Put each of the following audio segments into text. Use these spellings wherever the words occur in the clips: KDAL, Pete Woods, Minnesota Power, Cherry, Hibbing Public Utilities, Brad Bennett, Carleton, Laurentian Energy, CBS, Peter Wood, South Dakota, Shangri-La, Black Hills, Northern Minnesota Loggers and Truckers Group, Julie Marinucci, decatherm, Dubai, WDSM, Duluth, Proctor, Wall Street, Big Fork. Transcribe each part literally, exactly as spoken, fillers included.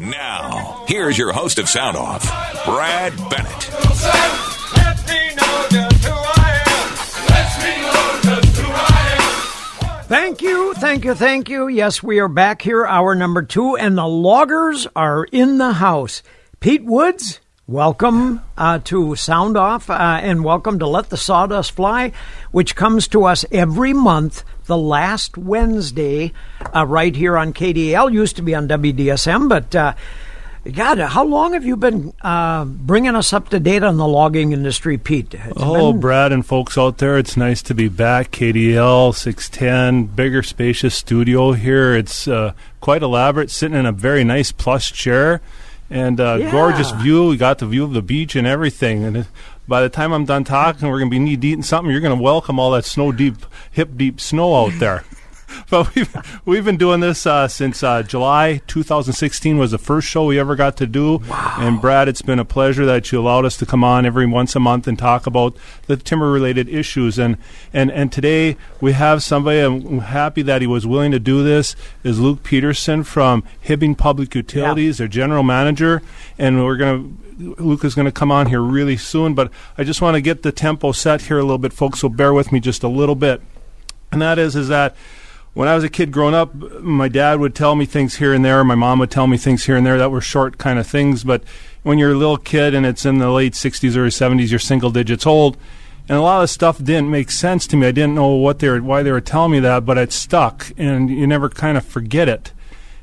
Now, here's your host of Sound Off, Brad Bennett. Thank you, thank you, thank you. Yes, we are back here, hour number two, and the loggers are in the house. Pete Woods, welcome uh, to Sound Off, uh, and welcome to Let the Sawdust Fly, which comes to us every month, the last Wednesday, uh, right here on K D A L. Used to be on W D S M, but uh, God, how long have you been uh, bringing us up to date on the logging industry, Pete? It's oh, been... Brad and folks out there, it's nice to be back. K D A L six ten, bigger, spacious studio here. It's uh, quite elaborate, sitting in a very nice plush chair. And uh, yeah. Gorgeous view. We got the view of the beach and everything. And by the time I'm done talking, we're going to be knee deep in something. You're going to welcome all that snow deep, hip deep snow out there. But we've we've been doing this uh, since uh, July two thousand sixteen was the first show we ever got to do. Wow. And Brad, it's been a pleasure that you allowed us to come on every once a month and talk about the timber-related issues. And and and today we have somebody. I'm happy that he was willing to do this. Is Luke Peterson from Hibbing Public Utilities, yeah. their general manager, and we're gonna. Luke is going to come on here really soon. But I just want to get the tempo set here a little bit, folks. So bear with me just a little bit. And that is is that. When I was a kid growing up, my dad would tell me things here and there. My mom would tell me things here and there that were short kind of things. But when you're a little kid and it's in the late sixties, early seventies, you're single digits old. And a lot of stuff didn't make sense to me. I didn't know what they were, why they were telling me that, but it stuck. And you never kind of forget it.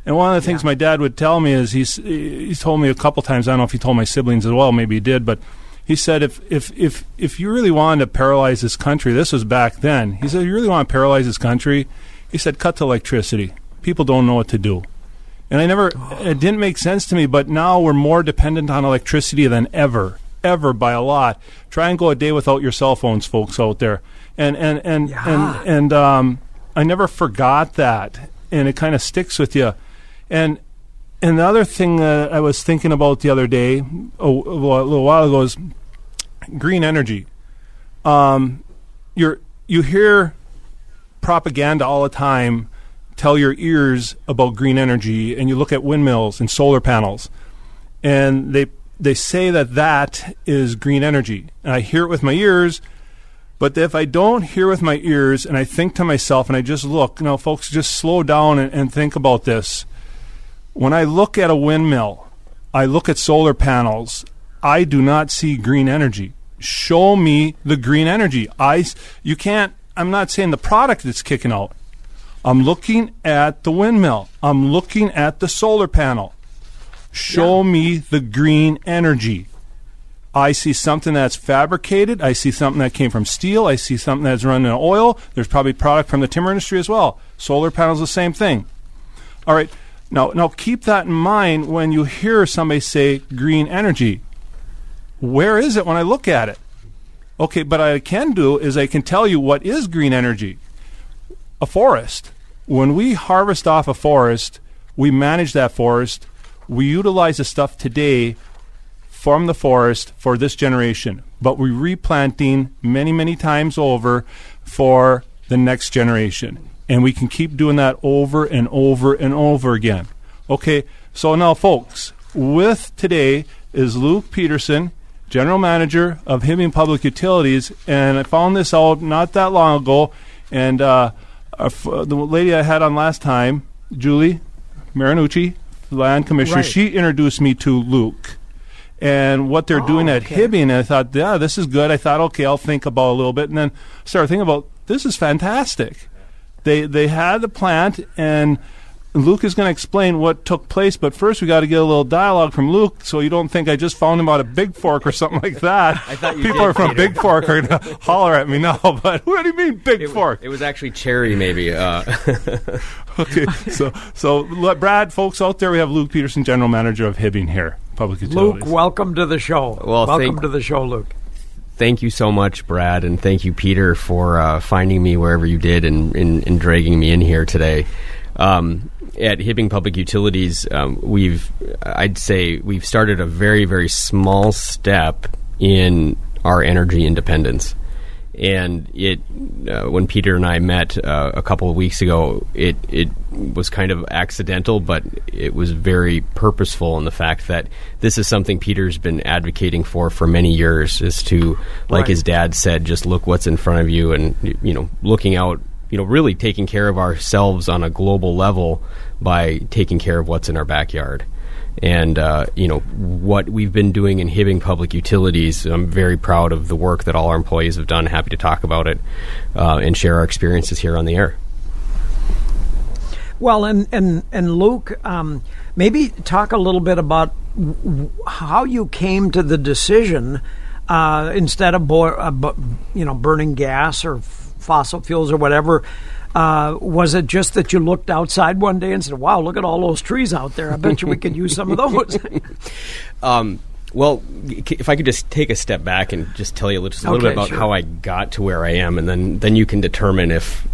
And one of the things yeah. my dad would tell me is he's, he's told me a couple times, I don't know if he told my siblings as well, maybe he did, but he said, if, if, if, if you really wanted to paralyze this country, this was back then. He said, you really want to paralyze this country? He said, cut the electricity. People don't know what to do. And I never, it didn't make sense to me, but now we're more dependent on electricity than ever, ever by a lot. Try and go a day without your cell phones, folks out there. And, and, and, yeah. and, and, um, I never forgot that. And it kind of sticks with you. And, and the other thing that I was thinking about the other day, a, a little while ago, is green energy. Um, you're, you hear, propaganda all the time tell your ears about green energy, and you look at windmills and solar panels, and they they say that that is green energy, and I hear it with my ears. But if I don't hear with my ears and I think to myself and I just look, you know, folks, just slow down and, and think about this. When I look at a windmill, I look at solar panels, I do not see green energy. Show me the green energy. I you can't I'm not saying the product that's kicking out. I'm looking at the windmill. I'm looking at the solar panel. Show yeah. me the green energy. I see something that's fabricated. I see something that came from steel. I see something that's run in oil. There's probably product from the timber industry as well. Solar panels, the same thing. All right. Now, now keep that in mind when you hear somebody say green energy. Where is it when I look at it? Okay, but I can do is I can tell you what is green energy. A forest. When we harvest off a forest, we manage that forest. We utilize the stuff today from the forest for this generation, but we're replanting many, many times over for the next generation. And we can keep doing that over and over and over again. Okay, so now, folks, with today is Luke Peterson, general manager of Hibbing Public Utilities, and I found this out not that long ago. And uh, the lady I had on last time, Julie Marinucci, land commissioner, right. she introduced me to Luke and what they're oh, doing at okay. Hibbing. And I thought, yeah, this is good. I thought, okay, I'll think about it a little bit, and then started thinking about this is fantastic. They they had the plant, and Luke is going to explain what took place, but first we got to get a little dialogue from Luke, so you don't think I just found him out of Big Fork or something like that. I thought you people did, are from Peter. Big Fork are going to holler at me now, but what do you mean Big it, Fork? It was actually Cherry, maybe. Uh. okay, so so Brad, folks out there, we have Luke Peterson, general manager of Hibbing here, Public Utilities. Luke, welcome to the show. Well, welcome to the show, Luke. Thank you so much, Brad, and thank you, Peter, for uh, finding me wherever you did and, and, and dragging me in here today. Um, at Hibbing Public Utilities, um, we've, I'd say, we've started a very, very small step in our energy independence. And it, uh, when Peter and I met uh, a couple of weeks ago, it, it was kind of accidental, but it was very purposeful in the fact that this is something Peter's been advocating for for many years, is to, like right. his dad said, just look what's in front of you and, you know, looking out, you know, really taking care of ourselves on a global level by taking care of what's in our backyard. And, uh, you know, what we've been doing in Hibbing Public Utilities, I'm very proud of the work that all our employees have done. Happy to talk about it uh, and share our experiences here on the air. Well, and, and, and Luke, um, maybe talk a little bit about w- how you came to the decision uh, instead of, bo- uh, bu- you know, burning gas or f- fossil fuels or whatever. Uh, was it just that you looked outside one day and said, wow, look at all those trees out there. I bet you we could use some of those. um, well, if I could just take a step back and just tell you just a little okay, bit about sure. how I got to where I am, and then, then you can determine if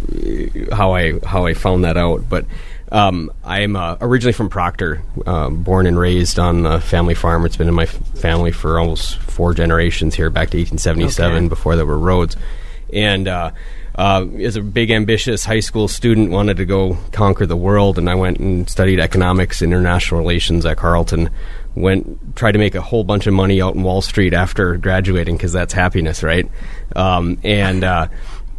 how I how I found that out. But um, I'm uh, originally from Proctor, uh, born and raised on a family farm. It's been in my family for almost four generations here, back to eighteen seventy-seven, okay. before there were roads. And... Uh, Uh, as a big, ambitious high school student, wanted to go conquer the world, and I went and studied economics, international relations at Carleton. Went tried to make a whole bunch of money out in Wall Street after graduating, because that's happiness, right? Um, and uh,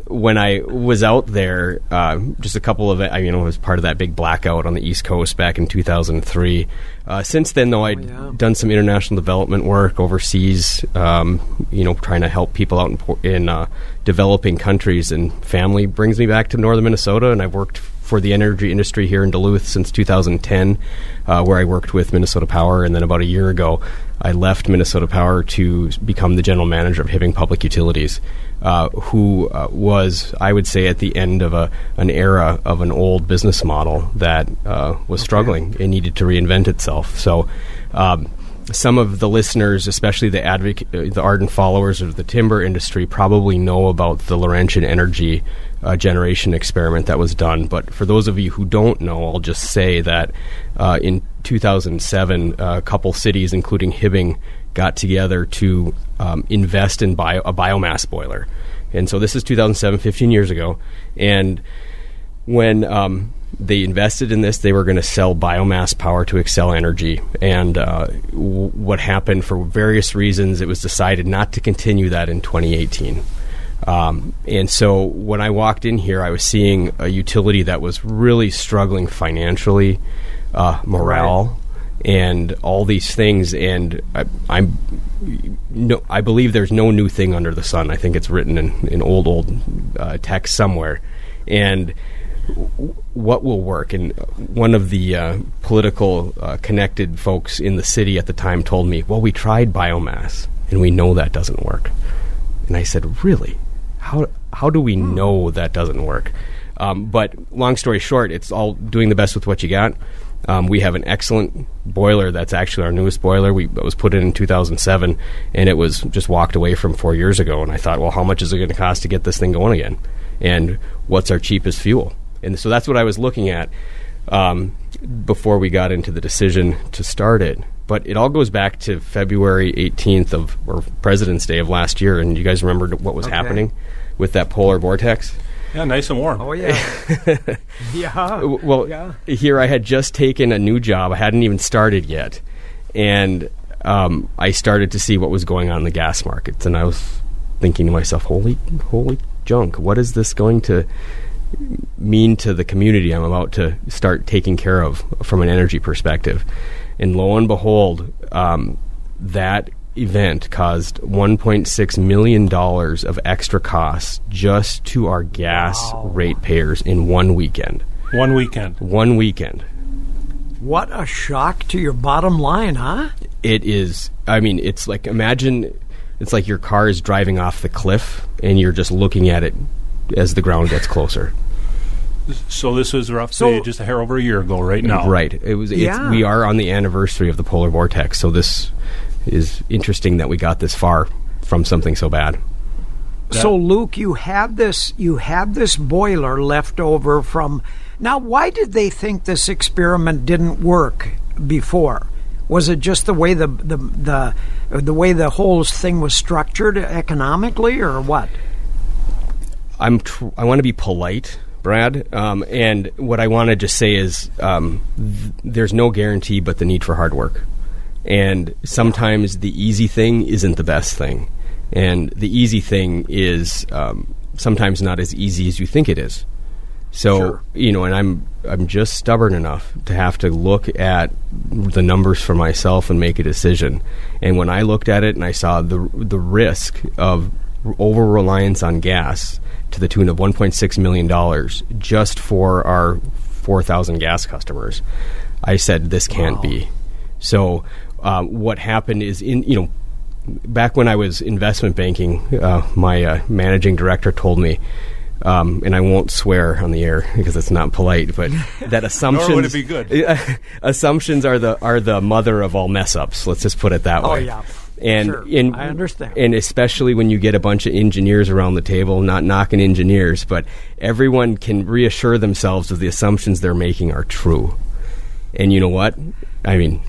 when I was out there, uh, just a couple of I you know, was part of that big blackout on the East Coast back in two thousand three. Uh, since then, though, I'd oh, yeah. done some international development work overseas, um, you know, trying to help people out in, in uh, developing countries. And family brings me back to northern Minnesota, and I've worked for the energy industry here in Duluth since two thousand ten, uh, where I worked with Minnesota Power. And then about a year ago, I left Minnesota Power to become the general manager of Hibbing Public Utilities, uh, who uh, was, I would say, at the end of a an era of an old business model that uh, was okay. struggling and needed to reinvent itself. So um, some of the listeners, especially the advoc- the ardent followers of the timber industry, probably know about the Laurentian Energy uh, generation experiment that was done. But for those of you who don't know, I'll just say that uh, in two thousand seven, uh, a couple cities, including Hibbing, got together to um, invest in bio- a biomass boiler. And so this is two thousand seven, fifteen years ago. And when... Um, They invested in this. They were going to sell biomass power to Excel Energy. And uh, w- what happened, for various reasons, it was decided not to continue that in twenty eighteen. Um, and so when I walked in here, I was seeing a utility that was really struggling financially, uh, morale, right. and all these things. And I, I'm, no, I believe there's no new thing under the sun. I think it's written in, in old, old uh, text somewhere. And... what will work? And one of the uh, political uh, connected folks in the city at the time told me, well, we tried biomass, and we know that doesn't work. And I said, really? How how do we know that doesn't work? Um, but long story short, it's all doing the best with what you got. Um, we have an excellent boiler that's actually our newest boiler. We it was put in in two thousand seven, and it was just walked away from four years ago. And I thought, well, how much is it going to cost to get this thing going again? And what's our cheapest fuel? And so that's what I was looking at um, before we got into the decision to start it. But it all goes back to February eighteenth of or President's Day of last year. And you guys remember what was okay. happening with that polar vortex? Yeah, nice and warm. Oh, yeah. yeah. Well, yeah. Here I had just taken a new job. I hadn't even started yet. And um, I started to see what was going on in the gas markets. And I was thinking to myself, holy, holy junk, what is this going to... mean to the community I'm about to start taking care of from an energy perspective. And lo and behold, um, that event caused one point six million dollars of extra costs just to our gas wow. ratepayers in one weekend. One weekend. One weekend. What a shock to your bottom line, huh? It is. I mean, it's like, imagine, it's like your car is driving off the cliff and you're just looking at it as the ground gets closer. So this was roughly so, just a hair over a year ago right now. Right. It was. It's, yeah. We are on the anniversary of the polar vortex, so this is interesting that we got this far from something so bad. That, so, Luke, you have this you have this boiler left over from... Now, why did they think this experiment didn't work before? Was it just the way the the, the, the way the whole thing was structured economically, or what? I'm tr- I want to be polite, Brad, um, and what I want to just say is um, th- there's no guarantee but the need for hard work. And sometimes the easy thing isn't the best thing. And the easy thing is um, sometimes not as easy as you think it is. So, sure. you know, and I'm I'm just stubborn enough to have to look at the numbers for myself and make a decision. And when I looked at it and I saw the the risk of over-reliance on gas to the tune of one point six million dollars just for our four thousand gas customers, I said, this can't wow. be. So uh, what happened is, in you know, back when I was investment banking, uh, my uh, managing director told me, um, and I won't swear on the air because it's not polite, but that assumptions, nor would it be good. Uh, assumptions are the are the mother of all mess ups. Let's just put it that oh, way. Oh yeah. And, sure, and I understand. And especially when you get a bunch of engineers around the table, not knocking engineers, but everyone can reassure themselves that the assumptions they're making are true. And you know what? I mean,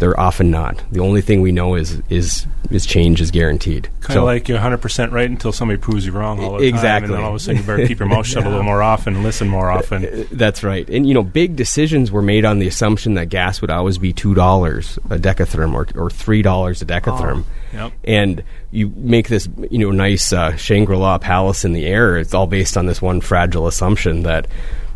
they're often not. The only thing we know is is, is change is guaranteed. Kind of so, like you're one hundred percent right until somebody proves you wrong all the exactly. time. And then all of a sudden you better keep your mouth shut yeah. a little more often and listen more often. That's right. And, you know, big decisions were made on the assumption that gas would always be two dollars a decatherm or, or three dollars a decatherm. Oh, yep. And you make this, you know, nice uh, Shangri-La palace in the air. It's all based on this one fragile assumption that,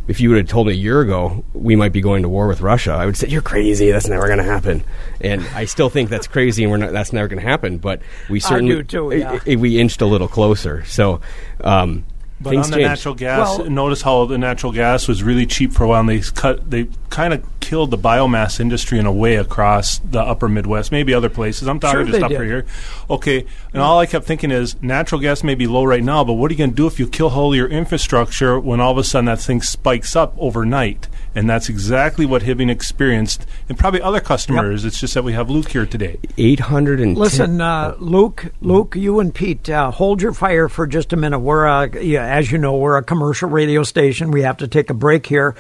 if you would have told me a year ago we might be going to war with Russia, I would say, you're crazy. That's never going to happen. And I still think that's crazy, and we're not, that's never going to happen. But we certainly I do too, yeah. I, I, we inched a little closer. So, um, but things on the changed. Natural gas, well, notice how the natural gas was really cheap for a while, and they cut. They kind of killed the biomass industry in a way across the upper Midwest, maybe other places. I'm talking sure just up did. here. Okay, and yeah. all I kept thinking is natural gas may be low right now, but what are you going to do if you kill all your infrastructure when all of a sudden that thing spikes up overnight? And that's exactly what Hibbing experienced, and probably other customers. Yep. It's just that we have Luke here today. eight hundred ten Listen, uh, Luke, Luke, you and Pete, uh, hold your fire for just a minute. We're, uh, yeah, as you know, we're a commercial radio station. We have to take a break here.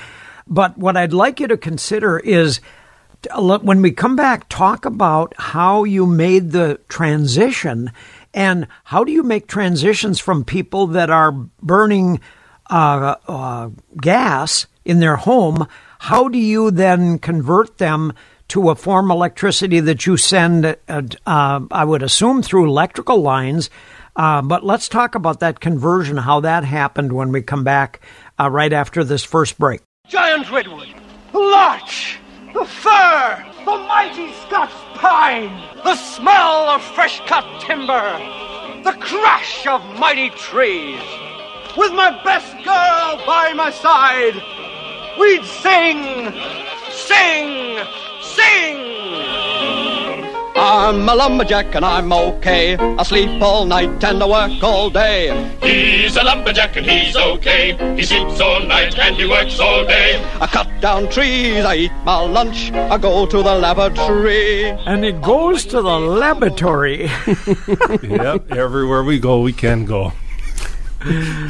But what I'd like you to consider is, when we come back, talk about how you made the transition, and how do you make transitions from people that are burning uh, uh, gas in their home? How do you then convert them to a form of electricity that you send, uh, uh, I would assume, through electrical lines? Uh, but let's talk about that conversion, how that happened, when we come back uh, right after this first break. Giant redwood, the larch, the fir, the mighty Scots pine, the smell of fresh-cut timber, the crash of mighty trees. With my best girl by my side, we'd sing, sing, sing. I'm a lumberjack and I'm okay. I sleep all night and I work all day. He's a lumberjack and he's okay. He sleeps all night and he works all day. I cut down trees, I eat my lunch, I go to the laboratory. And it goes to the laboratory. Yep, everywhere we go, we can go.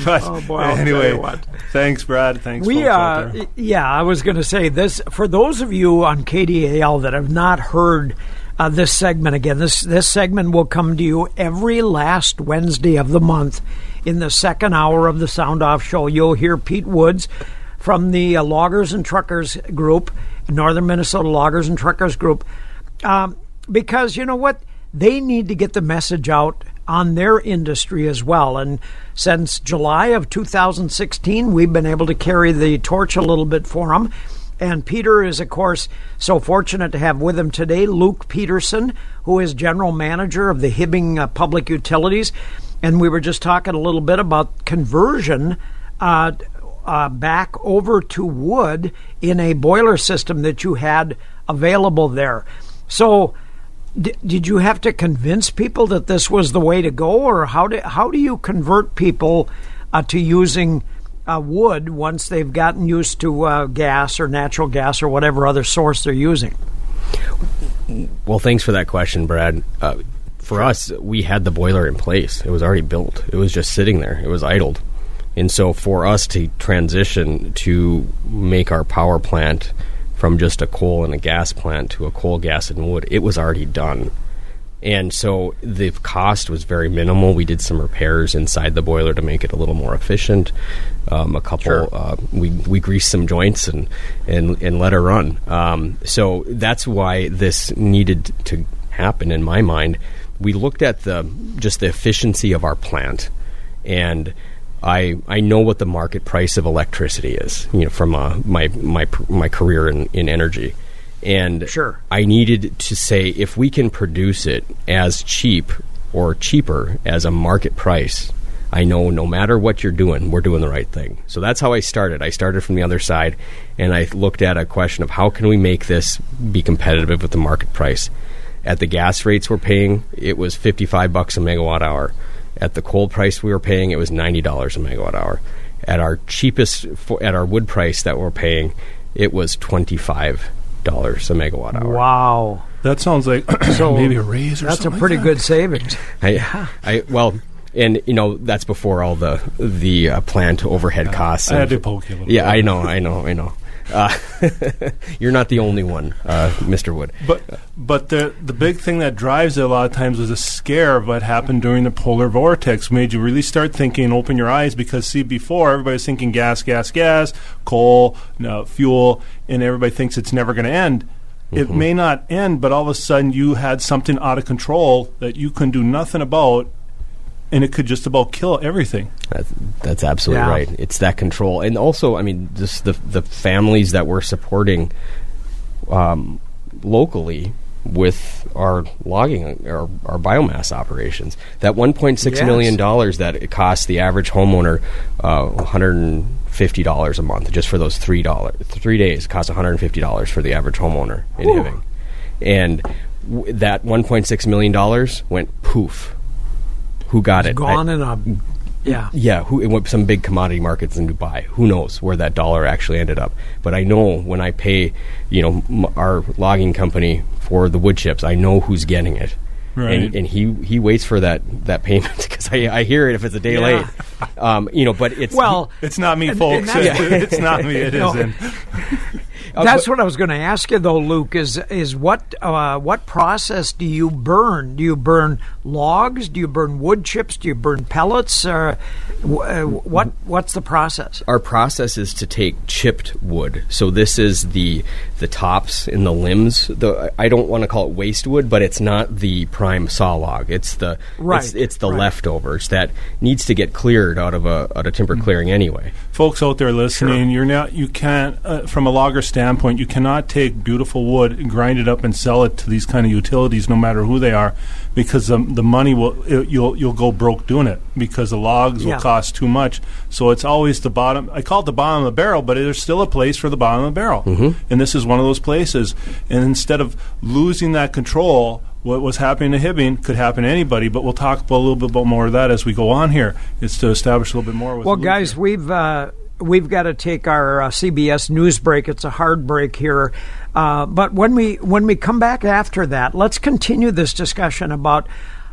But oh boy, anyway, thanks, Brad. Thanks. We uh, yeah, I was going to say this for those of you on K D A L that have not heard uh, this segment again. This this segment will come to you every last Wednesday of the month in the second hour of the Sound Off show. You'll hear Pete Woods from the uh, Loggers and Truckers Group, Northern Minnesota Loggers and Truckers Group, um, because you know what, they need to get the message out on their industry as well. And since July of two thousand sixteen, we've been able to carry the torch a little bit for them. And Peter is, of course, so fortunate to have with him today Luke Peterson, who is general manager of the Hibbing uh, Public Utilities. And we were just talking a little bit about conversion uh, uh, back over to wood in a boiler system that you had available there. So D- did you have to convince people that this was the way to go, or how do how do you convert people uh, to using uh, wood once they've gotten used to uh, gas or natural gas or whatever other source they're using? Well, thanks for that question, Brad. Uh, for sure. us, we had the boiler in place. It was already built. It was just sitting there. It was idled. And so for us to transition to make our power plant from just a coal and a gas plant to a coal, gas, and wood, it was already done. And so the cost was very minimal. We did some repairs inside the boiler to make it a little more efficient. Um, a couple, sure. uh, we we greased some joints and and, and let her run. Um, so that's why this needed to happen in my mind. We looked at the just the efficiency of our plant, and I I know what the market price of electricity is. You know, from uh, my my my career in, in energy. And sure. I needed to say, if we can produce it as cheap or cheaper as a market price, I know no matter what you're doing, we're doing the right thing. So that's how I started. I started from the other side, and I looked at a question of how can we make this be competitive with the market price. At the gas rates we're paying, it was fifty-five bucks a megawatt hour. At the coal price we were paying, it was ninety dollars a megawatt hour. At our cheapest, for, at our wood price that we're paying, it was twenty-five dollars dollars a megawatt hour. Wow, that sounds like so maybe a raise or that's something. That's a pretty like that. Good savings. I, I well, and you know that's before all the the uh, plant overhead uh, costs. I had to poke you a little. Yeah, bit. I know, I know, I know. Uh, you're not the only one, uh, Mister Wood. But but the the big thing that drives it a lot of times was a scare of what happened during the polar vortex, made you really start thinking and open your eyes, because see, before everybody was thinking gas, gas, gas, coal, no, fuel, and everybody thinks it's never going to end. It mm-hmm. may not end, but all of a sudden you had something out of control that you can do nothing about, and it could just about kill everything. That's, that's absolutely yeah. right. It's that control. And also, I mean, just the the families that we're supporting um, locally with our logging, our, our biomass operations. That one point six yes. million dollars that it costs the average homeowner uh, one hundred fifty dollars a month, just for those three, dollar, three days. It costs one hundred fifty dollars for the average homeowner in Ooh. Hibbing. And w- that one point six million dollars went poof. Who got it? Gone I, in a, yeah, yeah. Who it went some big commodity markets in Dubai? Who knows where that dollar actually ended up? But I know when I pay, you know, m- our logging company for the wood chips, I know who's getting it, right? And, and he, he waits for that, that payment because I I hear it if it's a day yeah. late, um, you know. But it's well, he, it's not me, and, folks. And it's not me. It no. isn't. That's what I was going to ask you, though, Luke, is is what uh, what process do you burn? Do you burn logs? Do you burn wood chips? Do you burn pellets? Or w- what what's the process? Our process is to take chipped wood. So this is the the tops and the limbs. The I don't want to call it waste wood, but it's not the prime saw log. It's the right. it's, it's the right. leftovers that needs to get cleared out of a out of timber mm-hmm. clearing anyway. Folks out there listening, sure. you're not you can't uh, from a logger standpoint. Standpoint, you cannot take beautiful wood and grind it up and sell it to these kind of utilities, no matter who they are, because the the money will it, you'll you'll go broke doing it because the logs yeah. will cost too much. So it's always the bottom. I call it the bottom of the barrel, but there's still a place for the bottom of the barrel, mm-hmm. and this is one of those places. And instead of losing that control, what was happening to Hibbing could happen to anybody, but we'll talk a little bit more of that as we go on here. It's to establish a little bit more. With well, guys, here. we've. Uh We've got to take our uh, C B S news break. It's a hard break here. Uh, but when we when we come back after that, let's continue this discussion about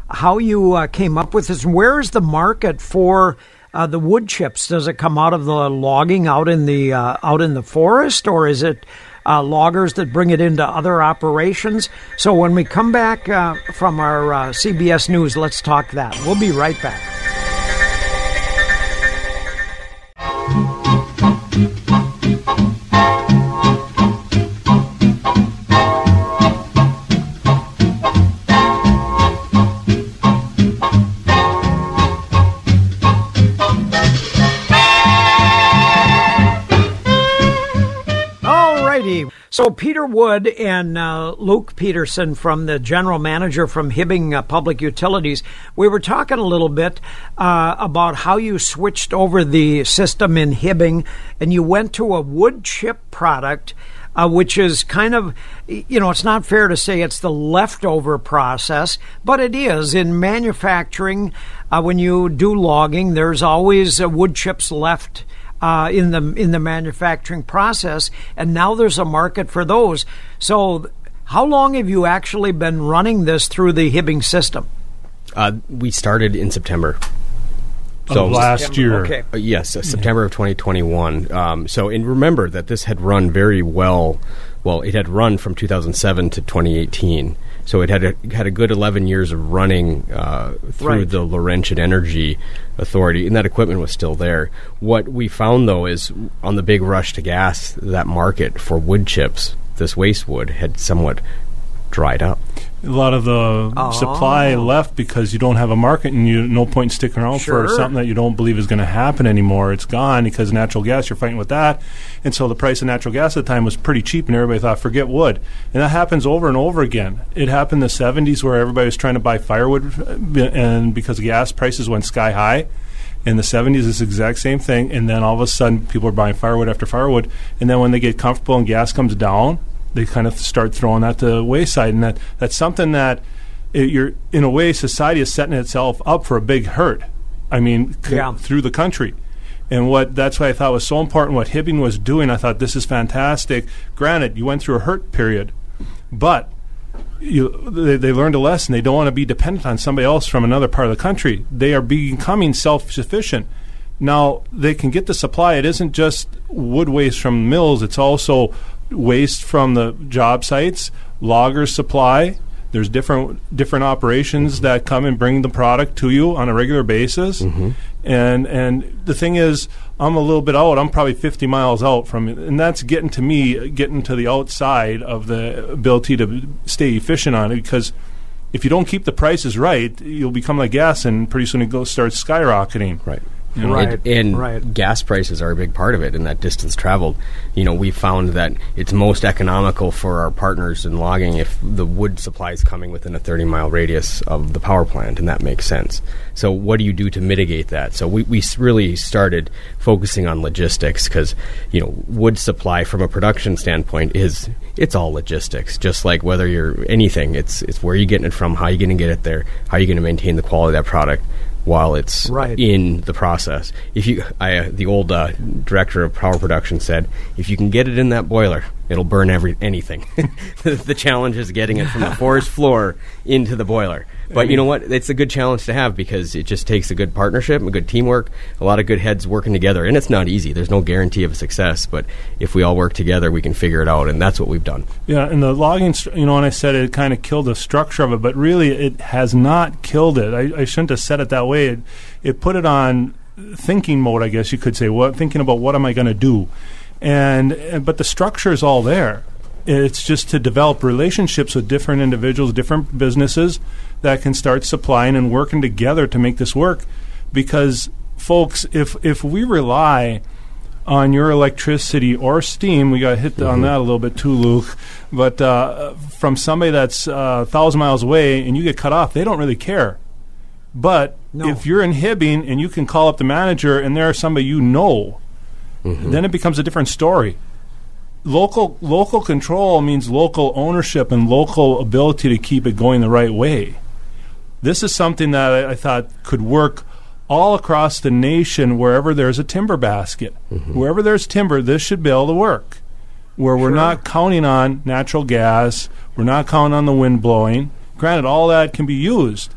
how you uh, came up with this. Where is the market for uh, the wood chips? Does it come out of the logging out in the uh, out in the forest, or is it uh, loggers that bring it into other operations? So when we come back uh, from our uh, C B S news, let's talk that. We'll be right back. So Peter Wood and uh, Luke Peterson, from the general manager from Hibbing uh, Public Utilities, we were talking a little bit uh, about how you switched over the system in Hibbing, and you went to a wood chip product, uh, which is kind of, you know, it's not fair to say it's the leftover process, but it is in manufacturing. Uh, when you do logging, there's always uh, wood chips left Uh, in the in the manufacturing process, and now there's a market for those. So how long have you actually been running this through the Hibbing system? Uh, we started in September. So of last September, year. Okay. Uh, yes, uh, September of twenty twenty-one. Um, so, and remember that this had run very well. Well, it had run from two thousand seven to twenty eighteen. So it had a, had a good eleven years of running uh, through right. the Laurentian Energy Authority, and that equipment was still there. What we found, though, is on the big rush to gas, that market for wood chips, this waste wood, had somewhat dried up. A lot of the oh. supply left because you don't have a market, and you no point sticking around sure. for something that you don't believe is going to happen anymore. It's gone because natural gas, you're fighting with that. And so the price of natural gas at the time was pretty cheap, and everybody thought, forget wood. And that happens over and over again. It happened in the seventies where everybody was trying to buy firewood, and because gas prices went sky high. In the seventies, it's the exact same thing. And then all of a sudden, people are buying firewood after firewood. And then when they get comfortable and gas comes down, they kind of start throwing that to the wayside. And that, that's something that, it, you're in a way, society is setting itself up for a big hurt, I mean, c- yeah. through the country. And what that's what I thought was so important, what Hibbing was doing. I thought, this is fantastic. Granted, you went through a hurt period, but you, they, they learned a lesson. They don't want to be dependent on somebody else from another part of the country. They are becoming self-sufficient. Now, they can get the supply. It isn't just wood waste from mills. It's also waste from the job sites, loggers supply. There's different different operations mm-hmm. that come and bring the product to you on a regular basis. Mm-hmm. And and the thing is, I'm a little bit out. I'm probably fifty miles out from it. And that's getting to me, getting to the outside of the ability to stay efficient on it. Because if you don't keep the prices right, you'll become like gas, and pretty soon it goes starts skyrocketing. Right. And, right, and right. gas prices are a big part of it, and that distance traveled. You know, we found that it's most economical for our partners in logging if the wood supply is coming within a thirty-mile radius of the power plant, and that makes sense. So what do you do to mitigate that? So we, we really started focusing on logistics because, you know, wood supply from a production standpoint is, it's all logistics, just like whether you're anything. It's, it's where you're getting it from, how you're going to get it there, how you're going to maintain the quality of that product while it's right. in the process. If you, I, uh, the old uh, director of power production said, if you can get it in that boiler, it'll burn every anything. The challenge is getting it from the forest floor into the boiler. But I mean, you know what? It's a good challenge to have because it just takes a good partnership, a good teamwork, a lot of good heads working together. And it's not easy. There's no guarantee of success. But if we all work together, we can figure it out. And that's what we've done. Yeah, and the logging, st- you know, and I said it kind of killed the structure of it, but really it has not killed it. I, I shouldn't have said it that way. It, it put it on thinking mode, I guess you could say, what, thinking about what am I going to do? And but the structure is all there. It's just to develop relationships with different individuals, different businesses that can start supplying and working together to make this work. Because, folks, if if we rely on your electricity or steam, we got hit mm-hmm. on that a little bit too, Luke, but uh, from somebody that's uh, one thousand miles away and you get cut off, they don't really care. But no. if you're in Hibbing and you can call up the manager and there's somebody you know, mm-hmm. then it becomes a different story. Local local control means local ownership and local ability to keep it going the right way. This is something that I, I thought could work all across the nation wherever there's a timber basket. Mm-hmm. Wherever there's timber, this should be able to work. Where we're sure. not counting on natural gas, we're not counting on the wind blowing. Granted, all that can be used.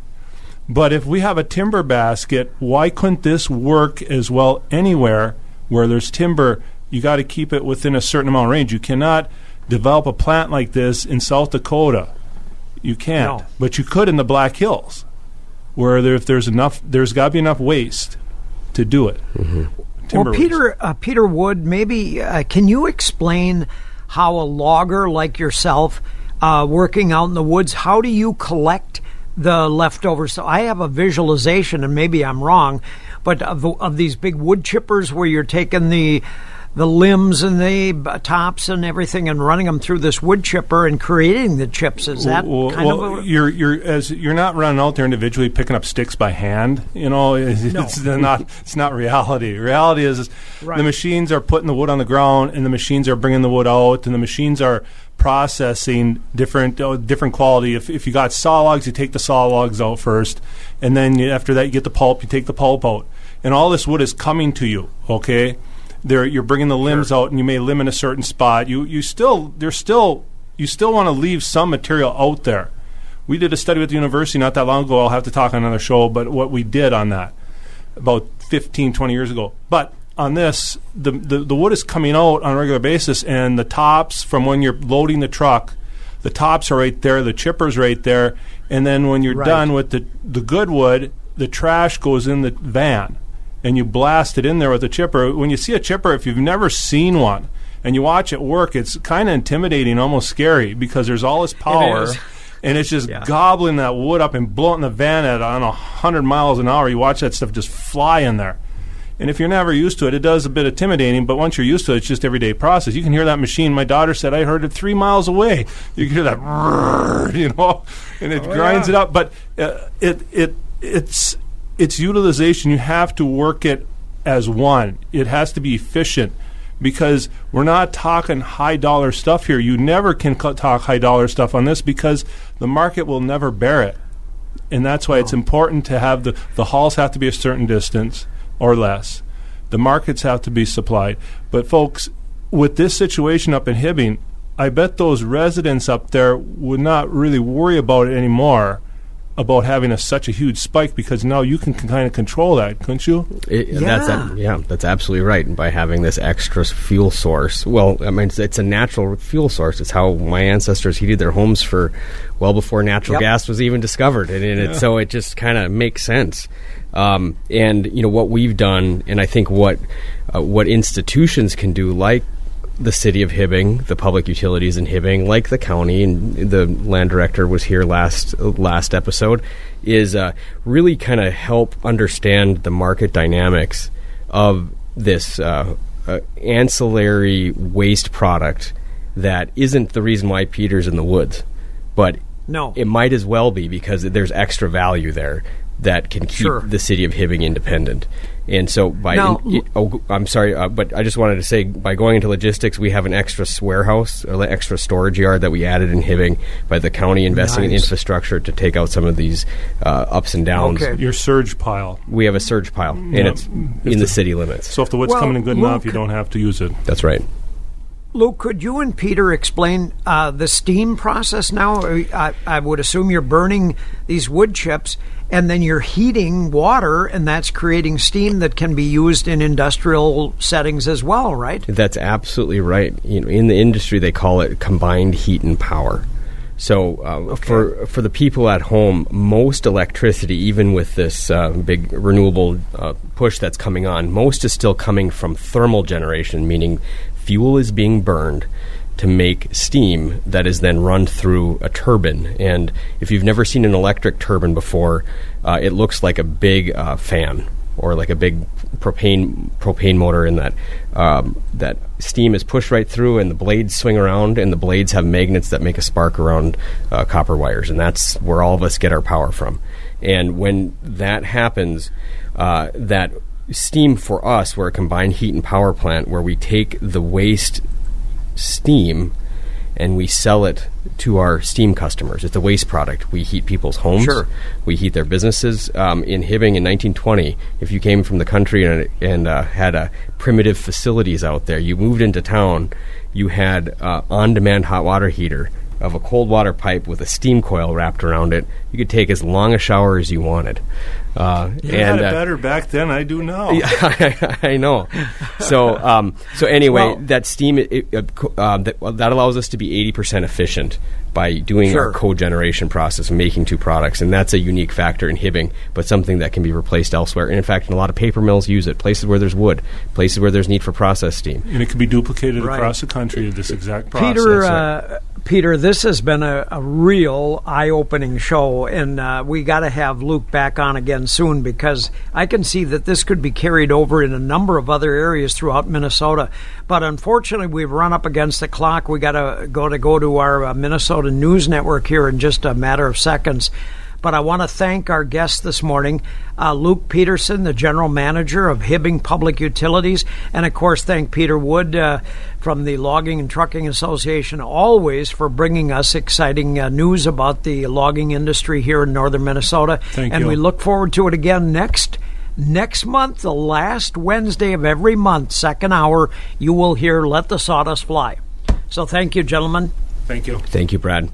But if we have a timber basket, why couldn't this work as well anywhere? Where there's timber, you got to keep it within a certain amount of range. You cannot develop a plant like this in South Dakota. You can't. No. But you could in the Black Hills, where there, if there's enough, there's got to be enough waste to do it. Mm-hmm. Timber well, Peter, uh, Peter Wood, maybe uh, can you explain how a logger like yourself, uh, working out in the woods, how do you collect the leftovers? So I have a visualization, and maybe I'm wrong, but of, of these big wood chippers where you're taking the the limbs and the b- tops and everything and running them through this wood chipper and creating the chips. Is that well, kind well, of a... You're, you're, as, you're not running out there individually picking up sticks by hand. You know, it's, no. it's not It's not reality. Reality is, is right. the machines are putting the wood on the ground, and the machines are bringing the wood out, and the machines are processing different uh, different quality. If if you got saw logs, you take the saw logs out first, and then you, after that you get the pulp, you take the pulp out. And all this wood is coming to you, okay? There, you're bringing the limbs sure. out, and you may limb in a certain spot. You you still there's still you still want to leave some material out there. We did a study with the university not that long ago. I'll have to talk on another show, but what we did on that about fifteen, twenty years ago. But on this, the, the the wood is coming out on a regular basis, and the tops from when you're loading the truck The tops are right there. The chipper's right there. And then when you're right. done with the, the good wood, the trash goes in the van, and you blast it in there with a chipper. When you see a chipper, if you've never seen one, and you watch it work, it's kind of intimidating, almost scary, because there's all this power, it and it's just yeah. gobbling that wood up and blowing the van at, I don't know, one hundred miles an hour. You watch that stuff just fly in there. And if you're never used to it, it does a bit intimidating, but once you're used to it, it's just everyday process. You can hear that machine. My daughter said, I heard it three miles away. You can hear that, you know, and it oh, grinds yeah. it up. But uh, it it it's it's utilization. You have to work it as one. It has to be efficient, because we're not talking high-dollar stuff here. You never can c- talk high-dollar stuff on this, because the market will never bear it. And that's why oh. it's important to have the, the hauls have to be a certain distance or less. The markets have to be supplied. But, folks, with this situation up in Hibbing, I bet those residents up there would not really worry about it anymore, about having a, such a huge spike, because now you can, can kind of control that, couldn't you? It, yeah. That's a, yeah, that's absolutely right. And by having this extra fuel source, well, I mean, it's, it's a natural fuel source. It's how my ancestors heated their homes for well before natural yep. gas was even discovered. And, and yeah. it, so it just kind of makes sense. Um, and, you know, what we've done, and I think what uh, what institutions can do, like the city of Hibbing, the public utilities in Hibbing, like the county, and the land director was here last last episode, is uh, really kind of help understand the market dynamics of this uh, uh, ancillary waste product that isn't the reason why Peter's in the woods, but no. it might as well be, because there's extra value there that can keep sure. the city of Hibbing independent. And so by now, in, oh, I'm sorry, uh, but I just wanted to say, by going into logistics, we have an extra warehouse, or extra storage yard that we added in Hibbing by the county investing nice. in infrastructure to take out some of these uh, ups and downs. Okay. Your surge pile. We have a surge pile, mm-hmm. and it's if in the, the city limits. So if the wood's well, coming in good Luke, enough, you don't have to use it. That's right. Luke, could you and Peter explain uh, the steam process now? I, I would assume you're burning these wood chips, and then you're heating water, and that's creating steam that can be used in industrial settings as well, right? That's absolutely right. You know, in the industry, they call it combined heat and power. So uh, okay. for for the people at home, most electricity, even with this uh, big renewable uh, push that's coming on, most is still coming from thermal generation, meaning fuel is being burned to make steam that is then run through a turbine. And if you've never seen an electric turbine before, uh, it looks like a big uh, fan, or like a big propane propane motor, in that um, that steam is pushed right through, and the blades swing around, and the blades have magnets that make a spark around uh, copper wires, and that's where all of us get our power from. And when that happens, uh, that steam for us, we're a combined heat and power plant, where we take the waste steam and we sell it to our steam customers. It's a waste product. We heat people's homes. Sure. We heat their businesses. Um, in Hibbing in nineteen twenty, if you came from the country and, and uh, had uh, primitive facilities out there, you moved into town, you had uh, on-demand hot water heater of a cold water pipe with a steam coil wrapped around it. You could take as long a shower as you wanted. Uh, you and, had it uh, better back then, I do now. Yeah, I, I know. So um, so anyway, well, that steam, it, uh, that, that allows us to be eighty percent efficient by doing sure. our cogeneration process and making two products, and that's a unique factor in Hibbing, but something that can be replaced elsewhere. And in fact, in a lot of paper mills use it, places where there's wood, places where there's need for process steam. And it can be duplicated right. across the country of this exact process. Peter, uh, Peter, this has been a, a real eye-opening show, and uh, we got to have Luke back on again soon, because I can see that this could be carried over in a number of other areas throughout Minnesota. But unfortunately, we've run up against the clock. We got to go to go to our uh, Minnesota News Network here in just a matter of seconds. But I want to thank our guest this morning, uh, Luke Peterson, the general manager of Hibbing Public Utilities, and of course thank Peter Wood uh, from the Logging and Trucking Association, always for bringing us exciting uh, news about the logging industry here in northern Minnesota. Thank and you. We look forward to it again next Next month, the last Wednesday of every month, second hour, you will hear Let the Sawdust Fly. So thank you, gentlemen. Thank you. Thank you, Brad.